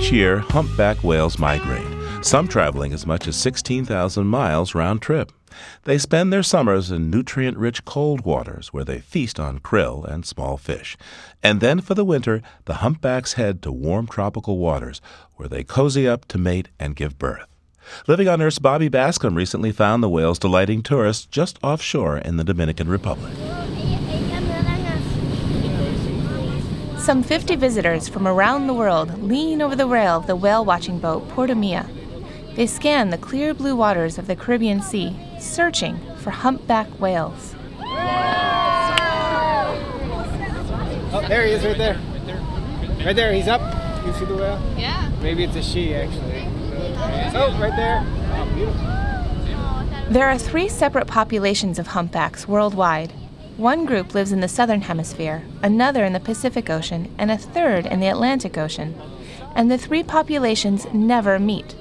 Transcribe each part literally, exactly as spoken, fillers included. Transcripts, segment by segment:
Each year, humpback whales migrate, some traveling as much as sixteen thousand miles round trip. They spend their summers in nutrient-rich cold waters where they feast on krill and small fish. And then for the winter, the humpbacks head to warm tropical waters where they cozy up to mate and give birth. Living on Earth's Bobby Bascomb recently found the whales delighting tourists just offshore in the Dominican Republic. Some fifty visitors from around the world lean over the rail of the whale-watching boat Porta Mia. They scan the clear blue waters of the Caribbean Sea, searching for humpback whales. Oh, there he is right there. Right there, he's up. You see the whale? Yeah. Maybe it's a she, actually. Oh, right there. Oh, beautiful. There are three separate populations of humpbacks worldwide. One group lives in the southern hemisphere, another in the Pacific Ocean, and a third in the Atlantic Ocean. And the three populations never meet.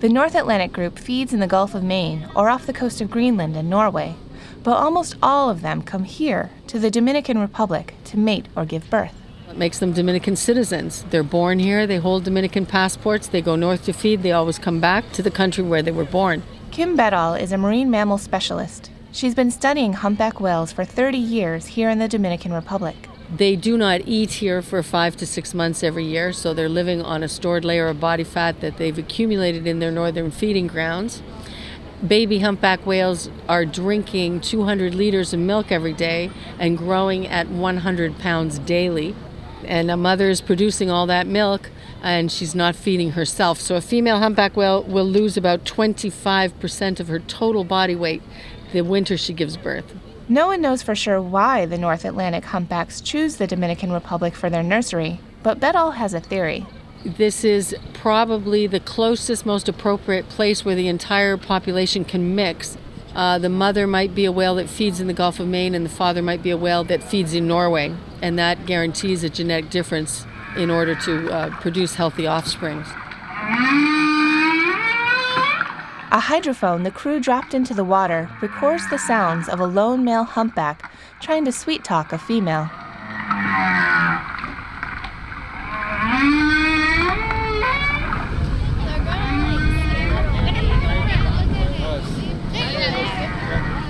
The North Atlantic group feeds in the Gulf of Maine or off the coast of Greenland and Norway, but almost all of them come here to the Dominican Republic to mate or give birth. It makes them Dominican citizens. They're born here, they hold Dominican passports, they go north to feed, they always come back to the country where they were born. Kim Beddall is a marine mammal specialist. She's been studying humpback whales for thirty years here in the Dominican Republic. They do not eat here for five to six months every year, so they're living on a stored layer of body fat that they've accumulated in their northern feeding grounds. Baby humpback whales are drinking two hundred liters of milk every day and growing at one hundred pounds daily. And a mother is producing all that milk, and she's not feeding herself. So a female humpback whale will lose about twenty-five percent of her total body weight the winter she gives birth. No one knows for sure why the North Atlantic humpbacks choose the Dominican Republic for their nursery, but Beddall has a theory. This is probably the closest, most appropriate place where the entire population can mix. Uh, the mother might be a whale that feeds in the Gulf of Maine, and the father might be a whale that feeds in Norway, and that guarantees a genetic difference in order to uh, produce healthy offspring. A hydrophone the crew dropped into the water records the sounds of a lone male humpback trying to sweet-talk a female.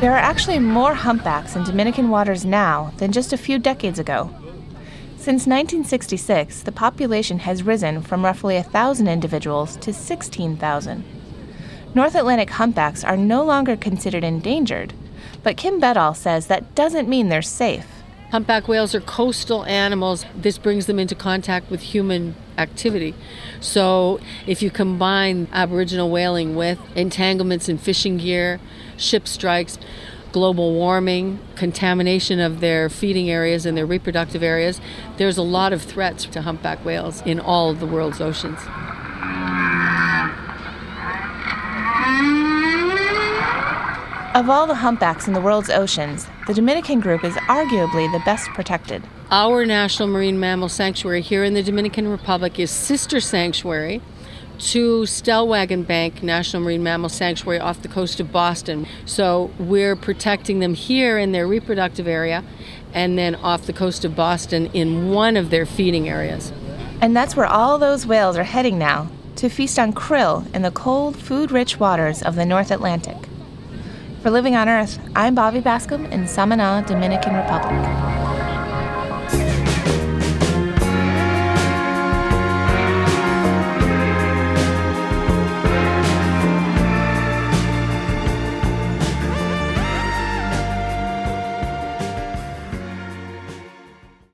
There are actually more humpbacks in Dominican waters now than just a few decades ago. Since nineteen sixty-six, the population has risen from roughly one thousand individuals to sixteen thousand. North Atlantic humpbacks are no longer considered endangered, but Kim Beddall says that doesn't mean they're safe. Humpback whales are coastal animals. This brings them into contact with human activity. So if you combine Aboriginal whaling with entanglements in fishing gear, ship strikes, global warming, contamination of their feeding areas and their reproductive areas, there's a lot of threats to humpback whales in all of the world's oceans. Of all the humpbacks in the world's oceans, the Dominican group is arguably the best protected. Our National Marine Mammal Sanctuary here in the Dominican Republic is sister sanctuary to Stellwagen Bank National Marine Mammal Sanctuary off the coast of Boston. So we're protecting them here in their reproductive area and then off the coast of Boston in one of their feeding areas. And that's where all those whales are heading now, to feast on krill in the cold, food-rich waters of the North Atlantic. For Living on Earth, I'm Bobby Bascomb in Samana, Dominican Republic.